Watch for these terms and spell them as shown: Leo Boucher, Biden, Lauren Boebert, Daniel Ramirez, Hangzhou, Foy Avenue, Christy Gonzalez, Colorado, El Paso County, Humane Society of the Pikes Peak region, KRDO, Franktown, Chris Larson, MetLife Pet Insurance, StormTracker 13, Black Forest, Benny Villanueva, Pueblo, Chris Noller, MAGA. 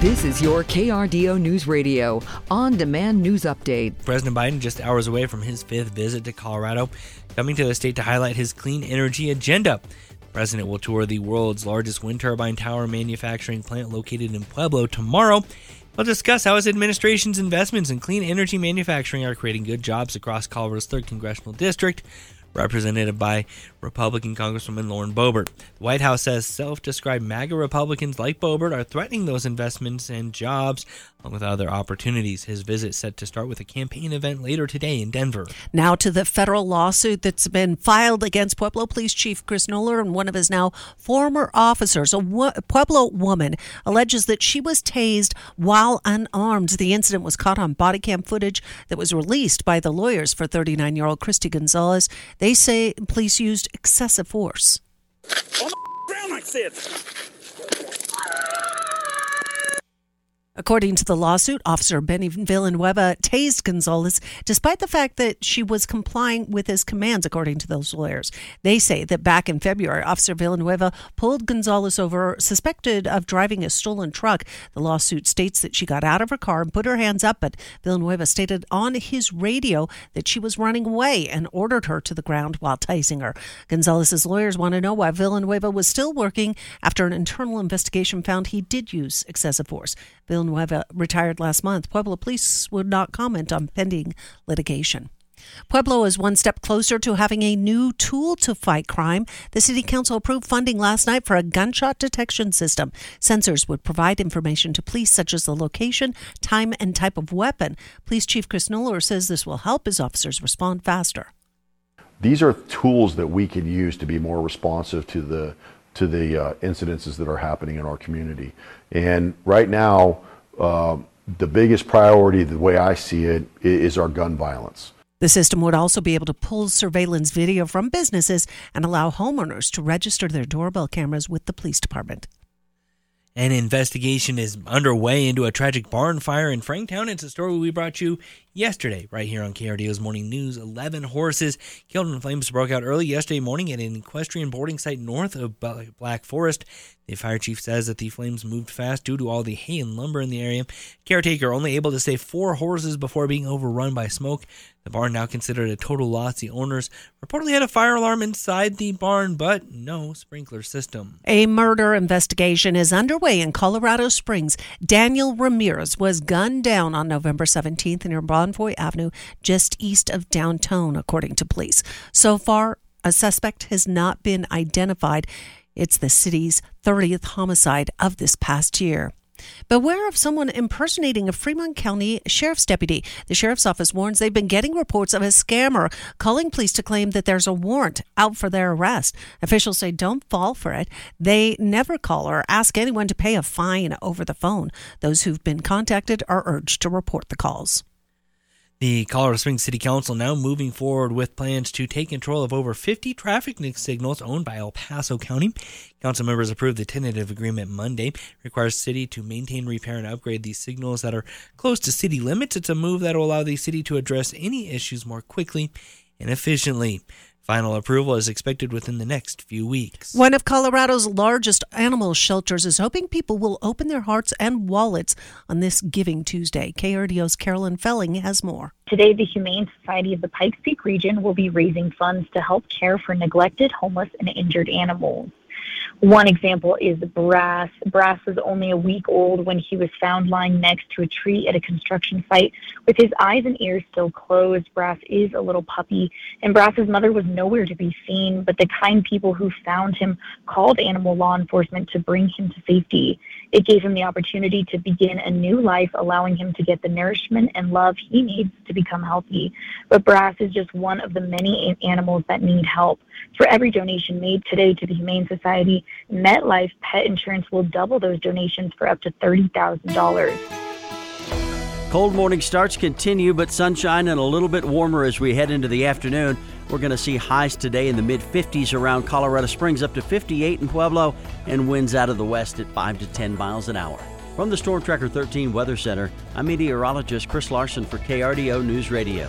This is your KRDO News Radio on-demand news update. President Biden just hours away from his fifth visit to Colorado, coming to the state to highlight his clean energy agenda. The president will tour the world's largest wind turbine tower manufacturing plant located in Pueblo tomorrow. He'll discuss how his administration's investments in clean energy manufacturing are creating good jobs across Colorado's 3rd Congressional District, represented by Republican Congresswoman Lauren Boebert. The White House says self-described MAGA Republicans like Boebert are threatening those investments and jobs, along with other opportunities. His visit set to start with a campaign event later today in Denver. Now to the federal lawsuit that's been filed against Pueblo Police Chief Chris Noller and one of his now former officers. A Pueblo woman alleges that she was tased while unarmed. The incident was caught on body cam footage that was released by the lawyers for 39-year-old Christy Gonzalez. They say police used excessive force. On the ground, I said. According to the lawsuit, Officer Benny Villanueva tased Gonzalez despite the fact that she was complying with his commands, according to those lawyers. They say that back in February, Officer Villanueva pulled Gonzalez over, suspected of driving a stolen truck. The lawsuit states that she got out of her car and put her hands up, but Villanueva stated on his radio that she was running away and ordered her to the ground while tasing her. Gonzalez's lawyers want to know why Villanueva was still working after an internal investigation found he did use excessive force. Villanueva retired last month. Pueblo police would not comment on pending litigation. Pueblo is one step closer to having a new tool to fight crime. The City Council approved funding last night for a gunshot detection system. Sensors would provide information to police, such as the location, time, and type of weapon. Police Chief Chris Noller says this will help his officers respond faster. These are tools that we can use to be more responsive to the incidences that are happening in our community. And right now, the biggest priority, the way I see it, is our gun violence. The system would also be able to pull surveillance video from businesses and allow homeowners to register their doorbell cameras with the police department. An investigation is underway into a tragic barn fire in Franktown. It's a story we brought you yesterday right here on KRDO's Morning News. 11 horses killed in flames broke out early yesterday morning at an equestrian boarding site north of Black Forest. The fire chief says that the flames moved fast due to all the hay and lumber in the area. Caretaker only able to save 4 horses before being overrun by smoke. The barn now considered a total loss. The owners reportedly had a fire alarm inside the barn, but no sprinkler system. A murder investigation is underway in Colorado Springs. Daniel Ramirez was gunned down on November 17th near Foy Avenue, just east of downtown, according to police. So far, a suspect has not been identified. It's the city's 30th homicide of this past year. Beware of someone impersonating a Fremont County sheriff's deputy. The sheriff's office warns they've been getting reports of a scammer calling police to claim that there's a warrant out for their arrest. Officials say don't fall for it. They never call or ask anyone to pay a fine over the phone. Those who've been contacted are urged to report the calls. The Colorado Springs City Council now moving forward with plans to take control of over 50 traffic signals owned by El Paso County. Council members approved the tentative agreement Monday. It requires city to maintain, repair, and upgrade these signals that are close to city limits. It's a move that will allow the city to address any issues more quickly and efficiently. Final approval is expected within the next few weeks. One of Colorado's largest animal shelters is hoping people will open their hearts and wallets on this Giving Tuesday. KRDO's Carolyn Felling has more. Today, the Humane Society of the Pikes Peak region will be raising funds to help care for neglected, homeless, and injured animals. One example is Brass. Brass was only a week old when he was found lying next to a tree at a construction site with his eyes and ears still closed. Brass is a little puppy, and Brass's mother was nowhere to be seen, but the kind people who found him called animal law enforcement to bring him to safety. It gave him the opportunity to begin a new life, allowing him to get the nourishment and love he needs to become healthy. But Brass is just one of the many animals that need help. For every donation made today to the Humane Society, MetLife Pet Insurance will double those donations for up to $30,000. Cold morning starts continue, but sunshine and a little bit warmer as we head into the afternoon. We're going to see highs today in the mid-50s around Colorado Springs, up to 58 in Pueblo, and winds out of the west at 5 to 10 miles an hour. From the StormTracker 13 Weather Center, I'm meteorologist Chris Larson for KRDO News Radio.